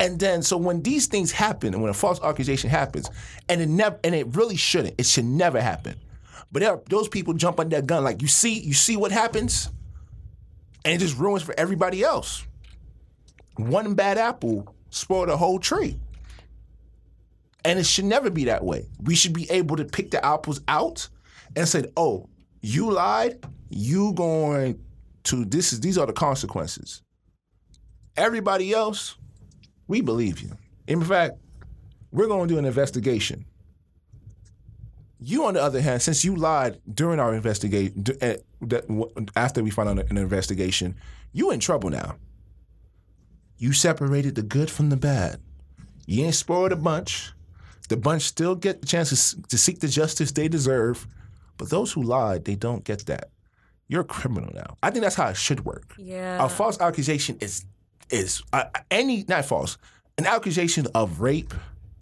And then, so when these things happen, and when a false accusation happens, and it really shouldn't, it should never happen. But those people jump on that gun like, you see what happens, and it just ruins for everybody else. One bad apple spoiled a whole tree, and it should never be that way. We should be able to pick the apples out and say, oh, you lied. You going to these are the consequences. Everybody else, we believe you. In fact, we're going to do an investigation. You, on the other hand, since you lied during our investigation, after we found out an investigation, you in trouble now. You separated the good from the bad. You ain't spoiled a bunch. The bunch still get the chance to seek the justice they deserve, but those who lied, they don't get that. You're a criminal now. I think that's how it should work. Yeah. A false accusation an accusation of rape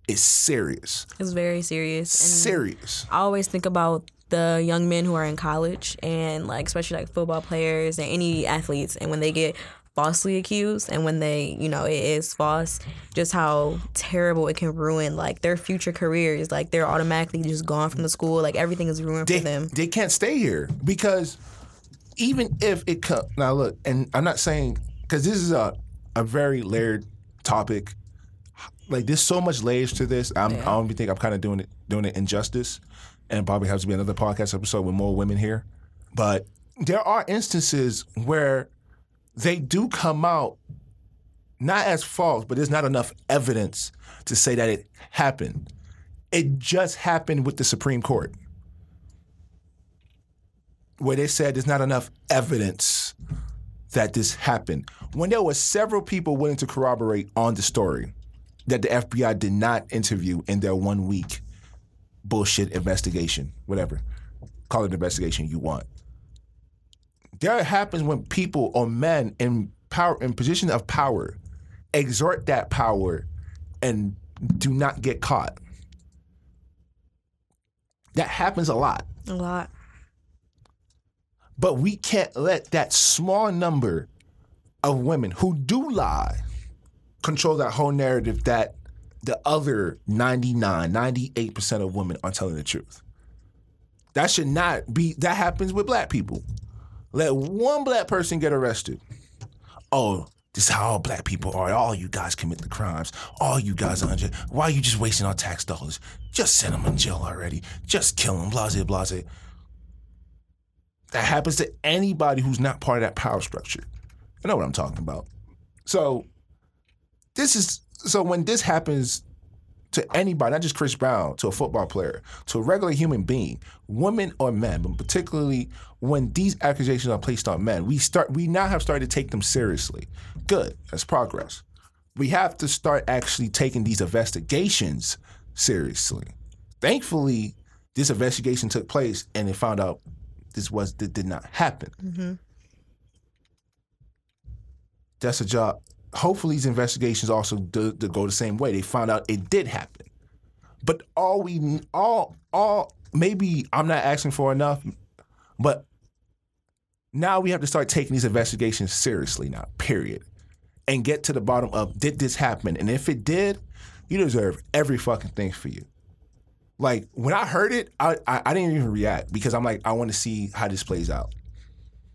is serious. It's very serious. And serious. I always think about the young men who are in college and especially football players and any athletes, and when they get falsely accused and when they, it is false, just how terrible it can ruin their future careers. They're automatically just gone from the school. Everything is ruined for them. They can't stay here because even if it comes, now look, and I'm not saying, because this is a very layered topic. There's so much layers to this. I don't think I'm kind of doing it injustice, and probably has to be another podcast episode with more women here. But there are instances where they do come out not as false, but there's not enough evidence to say that it happened. It just happened with the Supreme Court, where they said there's not enough evidence that this happened, when there were several people willing to corroborate on the story that the FBI did not interview in their 1 week bullshit investigation, whatever. Call it an investigation you want. There happens when people or men in position of power exert that power and do not get caught. That happens a lot. A lot. But we can't let that small number of women who do lie control that whole narrative that the other 99, 98% of women are telling the truth. That should not be, that happens with black people. Let one black person get arrested. Oh, this is how all black people are. All you guys commit the crimes. All you guys are under. Why are you just wasting our tax dollars? Just send them in jail already. Just kill them. Blase, blase. That happens to anybody who's not part of that power structure. I know what I'm talking about. So when this happens to anybody, not just Chris Brown, to a football player, to a regular human being, women or men, but particularly when these accusations are placed on men, we now have started to take them seriously. Good, that's progress. We have to start actually taking these investigations seriously. Thankfully, this investigation took place and it found out this did not happen. Mm-hmm. That's a job. Hopefully, these investigations also go the same way. They found out it did happen. But maybe I'm not asking for enough, but now we have to start taking these investigations seriously now, period. And get to the bottom of, did this happen? And if it did, you deserve every fucking thing for you. Like, when I heard it, I didn't even react because I'm like, I want to see how this plays out.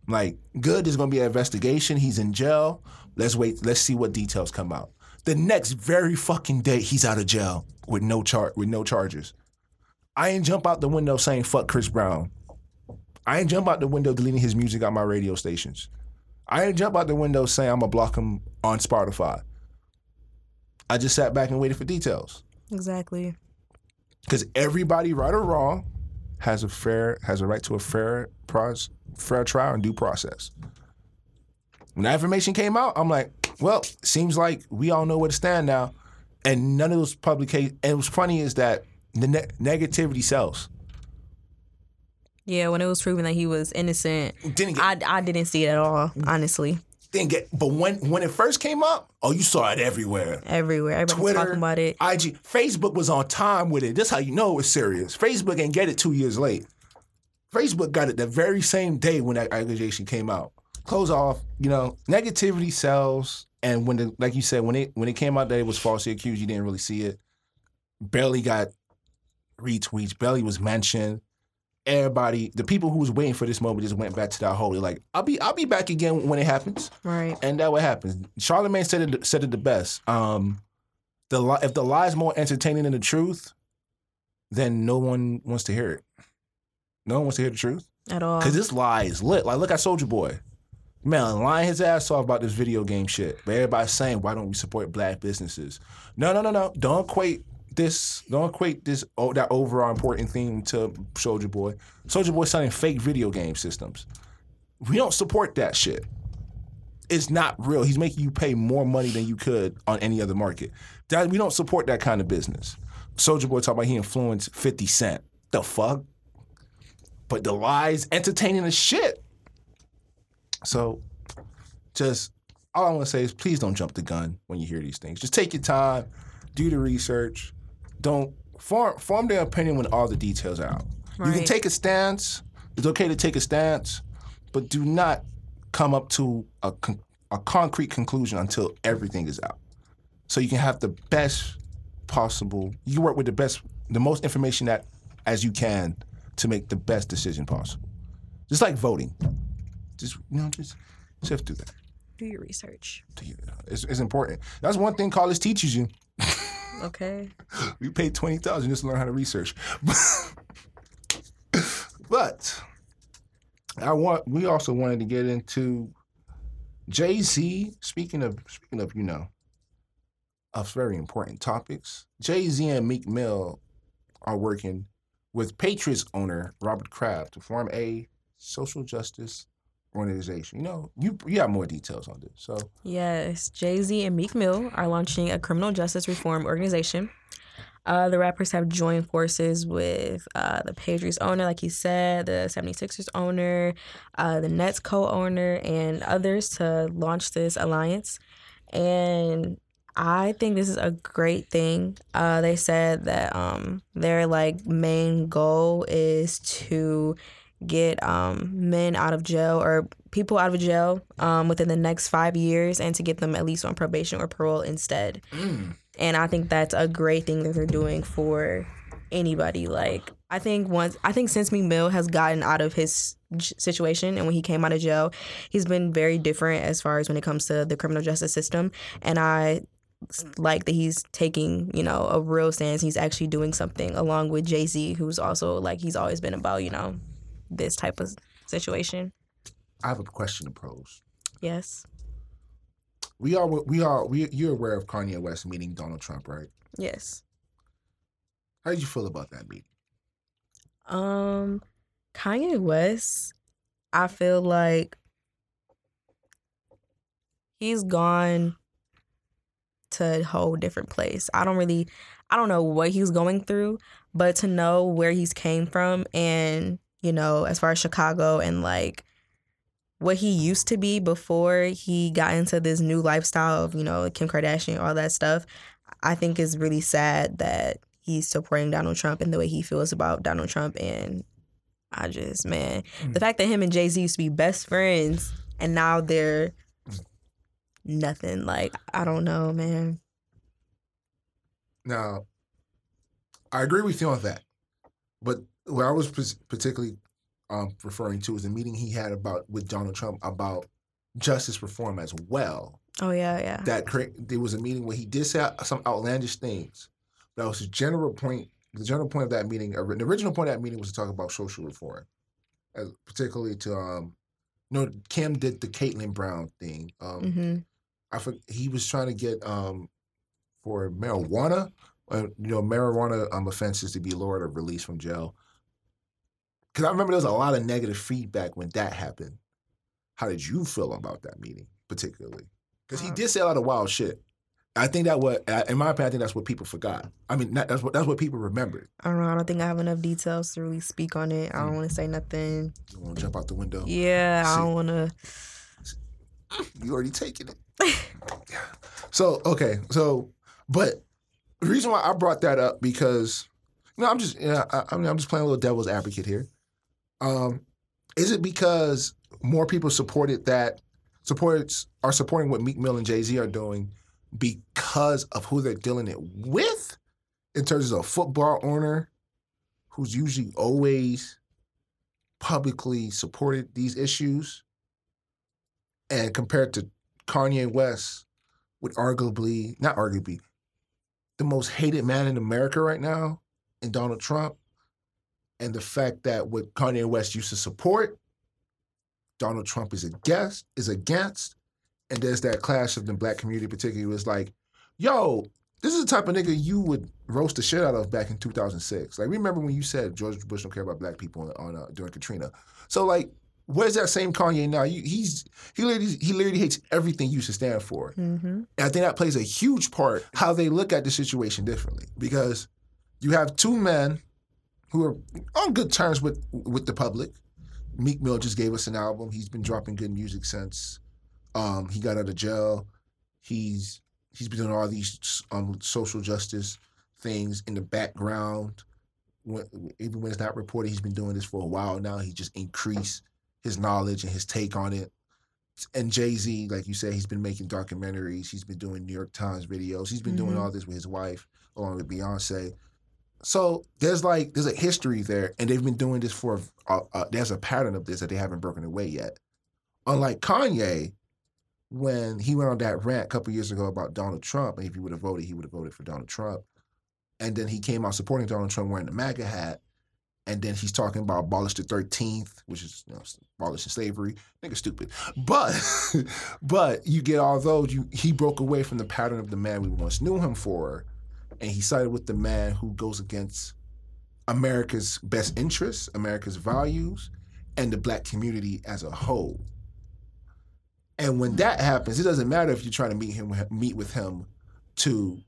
Like, good, there's going to be an investigation. He's in jail. Let's wait. Let's see what details come out. The next very fucking day, he's out of jail with no charges. I ain't jump out the window saying, fuck Chris Brown. I ain't jump out the window deleting his music on my radio stations. I ain't jump out the window saying I'm going to block him on Spotify. I just sat back and waited for details. Exactly. Because everybody, right or wrong, has a right to a fair trial and due process. When that information came out, I'm like, well, seems like we all know where to stand now. And none of those publications, and what's funny is that the negativity sells. Yeah, when it was proven that he was innocent, I didn't see it at all, honestly. But when it first came up, oh, you saw it everywhere. Everybody was talking about it. IG, Facebook was on time with it. That's how you know it was serious. Facebook ain't get it 2 years late. Facebook got it the very same day when that accusation came out. Close off, you know, negativity sells. And when like you said, when it came out that it was falsely accused, you didn't really see it. Barely got retweets. Barely was mentioned. Everybody, the people who was waiting for this moment just went back to that hole. They're like, I'll be back again when it happens. Right. And that what happens. Charlamagne said it the best. If the lie is more entertaining than the truth, then no one wants to hear it. No one wants to hear the truth. At all. Because this lie is lit. Like, look at Soulja Boy. Man, lying his ass off about this video game shit. But everybody's saying, why don't we support black businesses? No. Don't equate that overall important thing to Soulja Boy. Soulja Boy selling fake video game systems. We don't support that shit. It's not real. He's making you pay more money than you could on any other market. We don't support that kind of business. Soulja Boy talking about he influenced 50 Cent. The fuck? But the lies entertaining as shit. So just all I want to say is please don't jump the gun when you hear these things. Just take your time. Do the research. Don't form their opinion when all the details are out. Right. You can take a stance. It's okay to take a stance, but do not come up to a concrete conclusion until everything is out. So you can have the best possible. You work with the most information that as you can to make the best decision possible. Just like voting. Just sift through that. Do your research. It's important. That's one thing college teaches you. Okay. We paid $20,000 just to learn how to research. But we also wanted to get into Jay-Z. Speaking of, of very important topics, Jay-Z and Meek Mill are working with Patriots owner Robert Kraft to form a social justice organization. You have more details on this. So yes, Jay-Z and Meek Mill are launching a criminal justice reform organization. The rappers have joined forces with the Patriots owner, like he said, the 76ers owner, the Nets co-owner, and others to launch this alliance. And I think this is a great thing. They said that their main goal is to get men out of jail or people out of jail within the next 5 years and to get them at least on probation or parole instead. Mm. And I think that's a great thing that they're doing for anybody. I think since Meek Mill has gotten out of his situation and when he came out of jail, he's been very different as far as when it comes to the criminal justice system. And I like that he's taking, a real stance. He's actually doing something along with Jay-Z, who's also he's always been about, this type of situation. I have a question to pose. Yes. You're aware of Kanye West meeting Donald Trump, right? Yes. How did you feel about that meeting? Kanye West, I feel like he's gone to a whole different place. I don't know what he's going through, but to know where he's came from and as far as Chicago and what he used to be before he got into this new lifestyle of, Kim Kardashian, all that stuff, I think is really sad that he's supporting Donald Trump and the way he feels about Donald Trump. And I just, man, the fact that him and Jay-Z used to be best friends and now they're nothing. Like, I don't know, man. Now, I agree with you on that. But what I was particularly referring to was a meeting he had with Donald Trump about justice reform as well. Oh, yeah, yeah. There was a meeting where he did say some outlandish things. That was the general point. The general point of that meeting, the original point of that meeting was to talk about social reform, particularly to, Kim did the Caitlyn Brown thing. He was trying to get for marijuana, marijuana offenses to be lowered or released from jail. Because I remember there was a lot of negative feedback when that happened. How did you feel about that meeting, particularly? Because he did say a lot of wild shit. I think that in my opinion, I think that's what people forgot. I mean, that's what people remembered. I don't know. I don't think I have enough details to really speak on it. I don't want to say nothing. You want to jump out the window? Yeah, I don't want to. You already taking it. But the reason why I brought that up because I'm just playing a little devil's advocate here. Is it because more people are supporting what Meek Mill and Jay-Z are doing? Because of who they're dealing it with in terms of a football owner who's usually always publicly supported these issues and compared to Kanye West with not arguably, the most hated man in America right now and Donald Trump and the fact that what Kanye West used to support, Donald Trump is against. And there's that clash of the black community particularly was like, yo, this is the type of nigga you would roast the shit out of back in 2006. Like, remember when you said George Bush don't care about black people during Katrina. So, like, where's that same Kanye now? He literally hates everything you used to stand for. Mm-hmm. And I think that plays a huge part how they look at the situation differently. Because you have two men who are on good terms with the public. Meek Mill just gave us an album. He's been dropping good music since... he got out of jail. He's been doing all these social justice things in the background. Even when it's not reported, he's been doing this for a while now. He just increased his knowledge and his take on it. And Jay-Z, like you said, he's been making documentaries. He's been doing New York Times videos. He's been doing all this with his wife, along with Beyonce. So there's a history there, and they've been doing this for, there's a pattern of this that they haven't broken away yet. Unlike Kanye, when he went on that rant a couple years ago about Donald Trump, and if he would have voted, he would have voted for Donald Trump. And then he came out supporting Donald Trump wearing the MAGA hat. And then he's talking about abolish the 13th, which is abolishing slavery. Nigga stupid. But you get all those. He broke away from the pattern of the man we once knew him for. And he sided with the man who goes against America's best interests, America's values, and the black community as a whole. And when that happens, it doesn't matter if you're trying to meet with him to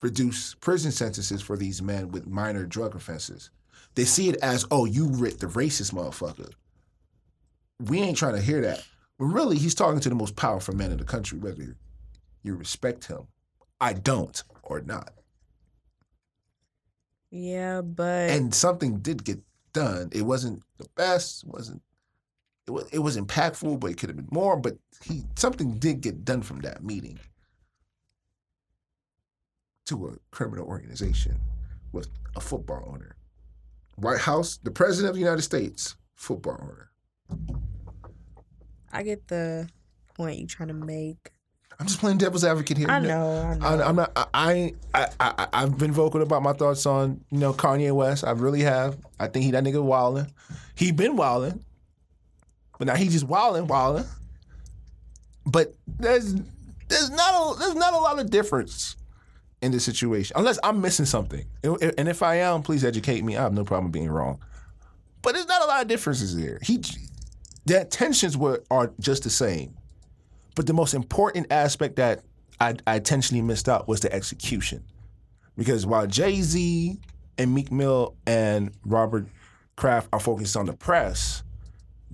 reduce prison sentences for these men with minor drug offenses. They see it as, oh, you the racist motherfucker. We ain't trying to hear that. But really, he's talking to the most powerful man in the country, whether you respect him. I don't or not. Yeah, but... And something did get done. It wasn't the best, it was impactful, but it could have been more. But something did get done from that meeting to a criminal organization with a football owner. White House, the President of the United States, football owner. I get the point you're trying to make. I'm just playing devil's advocate here. I know. I've been vocal about my thoughts on Kanye West. I really have. I think that nigga wildin'. He been wildin'. But now he's just wildin'. But there's not a lot of difference in this situation, unless I'm missing something. And if I am, please educate me. I have no problem being wrong. But there's not a lot of differences there. The tensions are just the same. But the most important aspect that I intentionally missed out was the execution, because while Jay-Z and Meek Mill and Robert Kraft are focused on the press,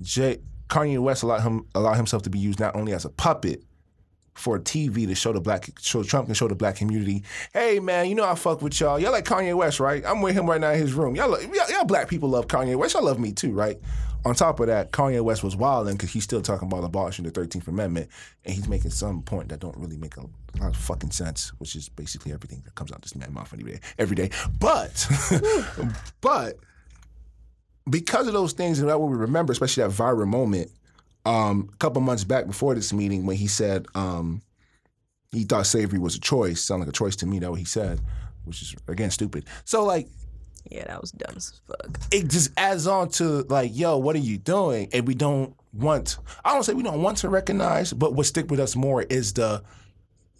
Kanye West allowed himself to be used not only as a puppet, for TV to show the black, so Trump can show the black community, hey man, you know I fuck with y'all. Y'all like Kanye West, right? I'm with him right now in his room. Y'all black people love Kanye West. Y'all love me too, right? On top of that, Kanye West was wilding because he's still talking about abolishing the 13th Amendment, and he's making some point that don't really make a lot of fucking sense, which is basically everything that comes out this man's mouth every day. But because of those things, and that what we remember, especially that viral moment, a couple months back before this meeting when he said he thought slavery was a choice. Sounded like a choice to me, that what he said, which is, again, stupid. So, like... Yeah, that was dumb as fuck. It just adds on to, like, yo, what are you doing? And we don't want... I don't say we don't want to recognize, but what stick with us more is the...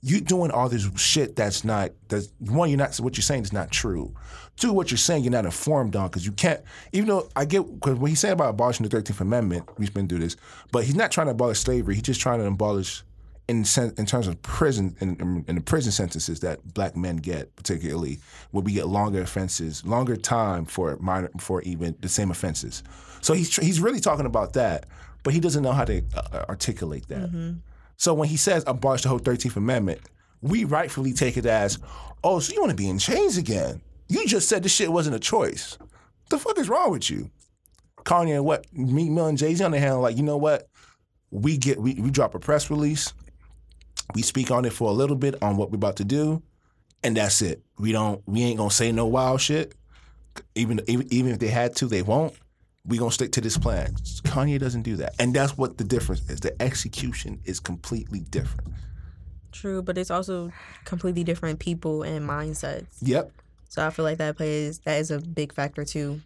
You doing all this shit that's not... That's, one, you're not... What you're saying is not true. Two, what you're saying you're not informed on, because you can't... Even though I get... Because what he's saying about abolishing the 13th Amendment, we've been through this, but he's not trying to abolish slavery. He's just trying to abolish... In terms of prison, in the prison sentences that black men get, particularly, where we get longer offenses, longer time for even the same offenses. So he's really talking about that, but he doesn't know how to articulate that. Mm-hmm. So when he says abolish the whole 13th Amendment, we rightfully take it as, oh, so you want to be in chains again? You just said this shit wasn't a choice. What the fuck is wrong with you? Kanye and what Meek Mill and Jay-Z on the hand, like, you know what? We drop a press release. We speak on it for a little bit on what we're about to do, and that's it. We ain't gonna say no wild shit. Even if they had to, they won't. We gonna stick to this plan. Kanye doesn't do that, and that's what the difference is. The execution is completely different. True, but it's also completely different people and mindsets. Yep. So I feel like that is a big factor too.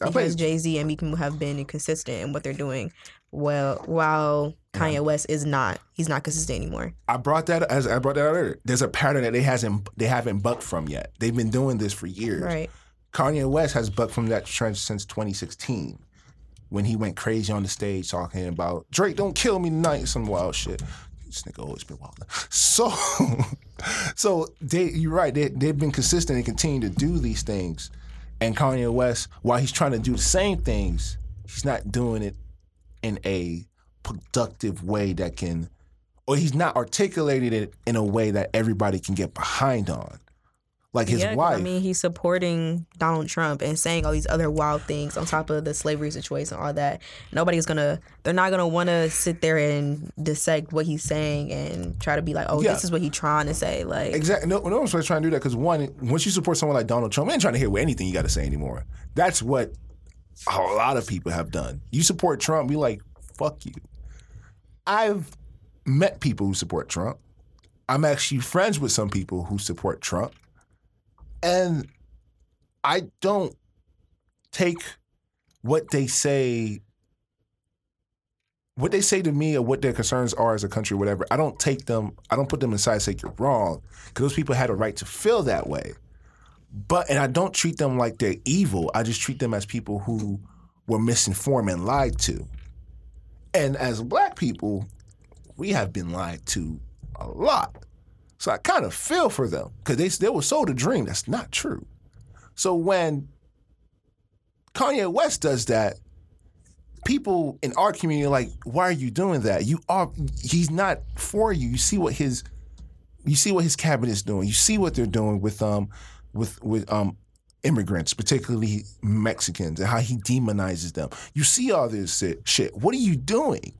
Because Jay-Z and Meek Mill have been inconsistent in what they're doing. Well, while Kanye West is not, he's not consistent anymore. I brought that up earlier. There's a pattern that they haven't bucked from yet. They've been doing this for years. Right. Kanye West has bucked from that trend since 2016, when he went crazy on the stage talking about Drake, don't kill me tonight, some wild shit. This nigga always been wild. So you're right. They've been consistent and continue to do these things. And Kanye West, while he's trying to do the same things, he's not doing it in a productive way that can, or he's not articulated it in a way that everybody can get behind on. Like his wife. I mean, he's supporting Donald Trump and saying all these other wild things on top of the slavery situation and all that. They're not going to want to sit there and dissect what he's saying and try to be like, This is what he's trying to say. Like, exactly. No one's trying to do that because, one, once you support someone like Donald Trump, they ain't trying to hear anything you got to say anymore. That's what a lot of people have done. You support Trump, be like, fuck you. I've met people who support Trump. I'm actually friends with some people who support Trump. And I don't take what they say to me or what their concerns are as a country or whatever, I don't put them aside and say you're wrong, because those people had a right to feel that way. And I don't treat them like they're evil. I just treat them as people who were misinformed and lied to. And as black people, we have been lied to a lot. So I kind of feel for them because they were sold a dream that's not true. So when Kanye West does that, people in our community are like, "Why are you doing that? He's not for you. You see what his cabinet is doing. You see what they're doing with immigrants, particularly Mexicans, and how he demonizes them. You see all this shit. What are you doing?"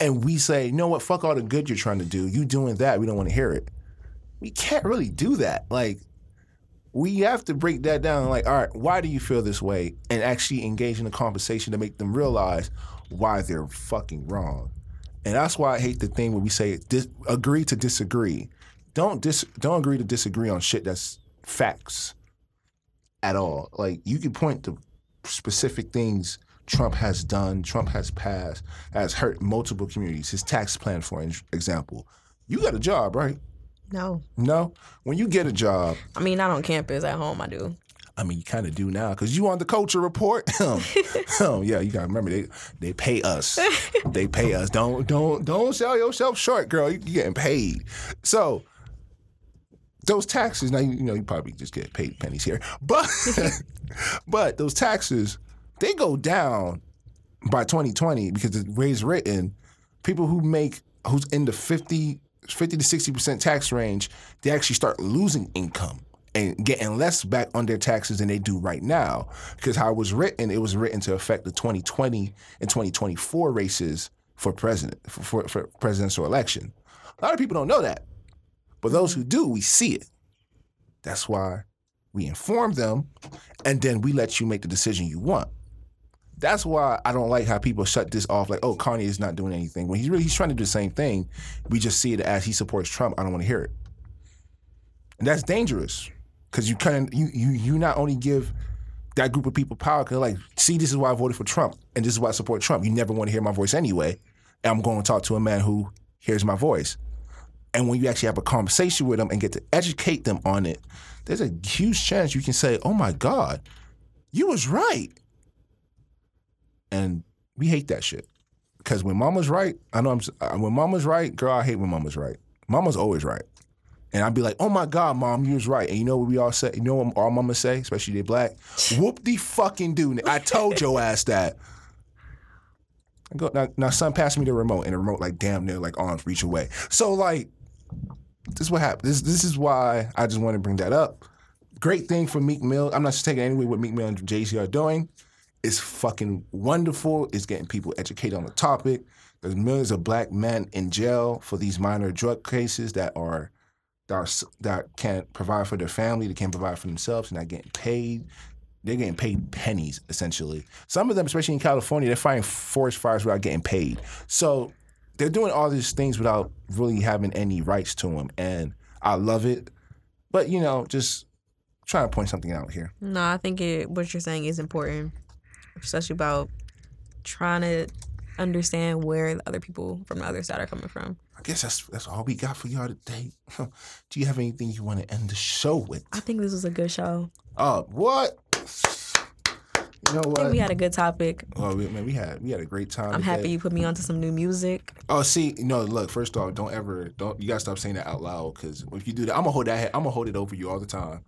And we say, you know what, fuck all the good you're trying to do. You doing that, we don't want to hear it. We can't really do that. Like, we have to break that down. Like, all right, why do you feel this way? And actually engage in a conversation to make them realize why they're fucking wrong. And that's why I hate the thing where we say, agree to disagree. Don't agree to disagree on shit that's facts at all. Like, you can point to specific things Trump has done, Trump has passed, has hurt multiple communities. His tax plan, for example. You got a job, right? No? When you get a job... I mean, not on campus. At home, I do. I mean, you kind of do now, because you on the culture report. Yeah, you got to remember, they pay us. They pay us. Don't sell yourself short, girl. You're getting paid. So... Those taxes, now, you probably just get paid pennies here, but those taxes, they go down by 2020 because the way it's written, people who make who's in the 50 to 60% tax range, they actually start losing income and getting less back on their taxes than they do right now. Because how it was written to affect the 2020 and 2024 races for president, for presidential election. A lot of people don't know that. But those who do, we see it. That's why we inform them, and then we let you make the decision you want. That's why I don't like how people shut this off, like, oh, Kanye is not doing anything. When he's trying to do the same thing, we just see it as he supports Trump. I don't want to hear it. And that's dangerous. Because you not only give that group of people power, because like, see, this is why I voted for Trump, and this is why I support Trump. You never want to hear my voice anyway, and I'm going to talk to a man who hears my voice. And when you actually have a conversation with them and get to educate them on it, there's a huge chance you can say, oh my God, you was right. And we hate that shit. Because when mama's right, when mama's right, girl, I hate when mama's right. Mama's always right. And I'd be like, oh my God, Mom, you was right. And you know what we all say? You know what our mamas say, especially they black? Whoop the fucking dude. I told your ass that. I go, now son, pass me the remote. And the remote, like, damn near, like, arms reach away. So, like, this is what happened. This is why I just want to bring that up. Great thing for Meek Mill. I'm not taking anyway what Meek Mill and Jay-Z are doing. It's fucking wonderful. It's getting people educated on the topic. There's millions of black men in jail for these minor drug cases that can't provide for their family, they can't provide for themselves, and not getting paid. They're getting paid pennies, essentially. Some of them, especially in California, they're fighting forest fires without getting paid. So they're doing all these things without really having any rights to them, and I love it. But, you know, just trying to point something out here. No, I think what you're saying is important, especially about trying to understand where the other people from the other side are coming from. I guess that's all we got for y'all today. Do you have anything you want to end the show with? I think this was a good show. What? You know what? I think we had a good topic. Oh, man, we had a great time. I'm happy you put me onto some new music. Oh, see, no, look, first off, you gotta stop saying that out loud, because if you do that, I'm gonna hold it over you all the time.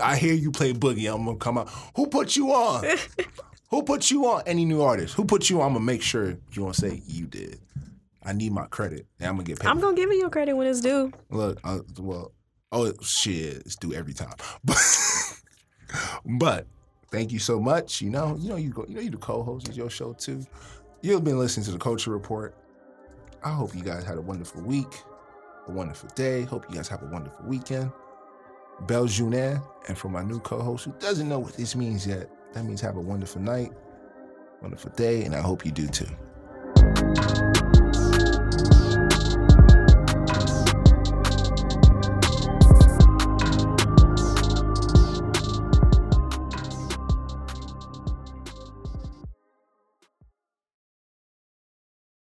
I hear you play Boogie, I'm gonna come out. Who put you on? Who put you on? Any new artist? Who put you on? I'm gonna make sure you don't say you did. I need my credit, and I'm gonna get paid. I'm gonna give you your credit when it's due. Look, it's due every time, but. Thank you so much. You the co-host of your show too. You've been listening to The Culture Report. I hope you guys had a wonderful week, a wonderful day. Hope you guys have a wonderful weekend. Belle Junaine, and for my new co-host who doesn't know what this means yet, that means have a wonderful night, wonderful day, and I hope you do too.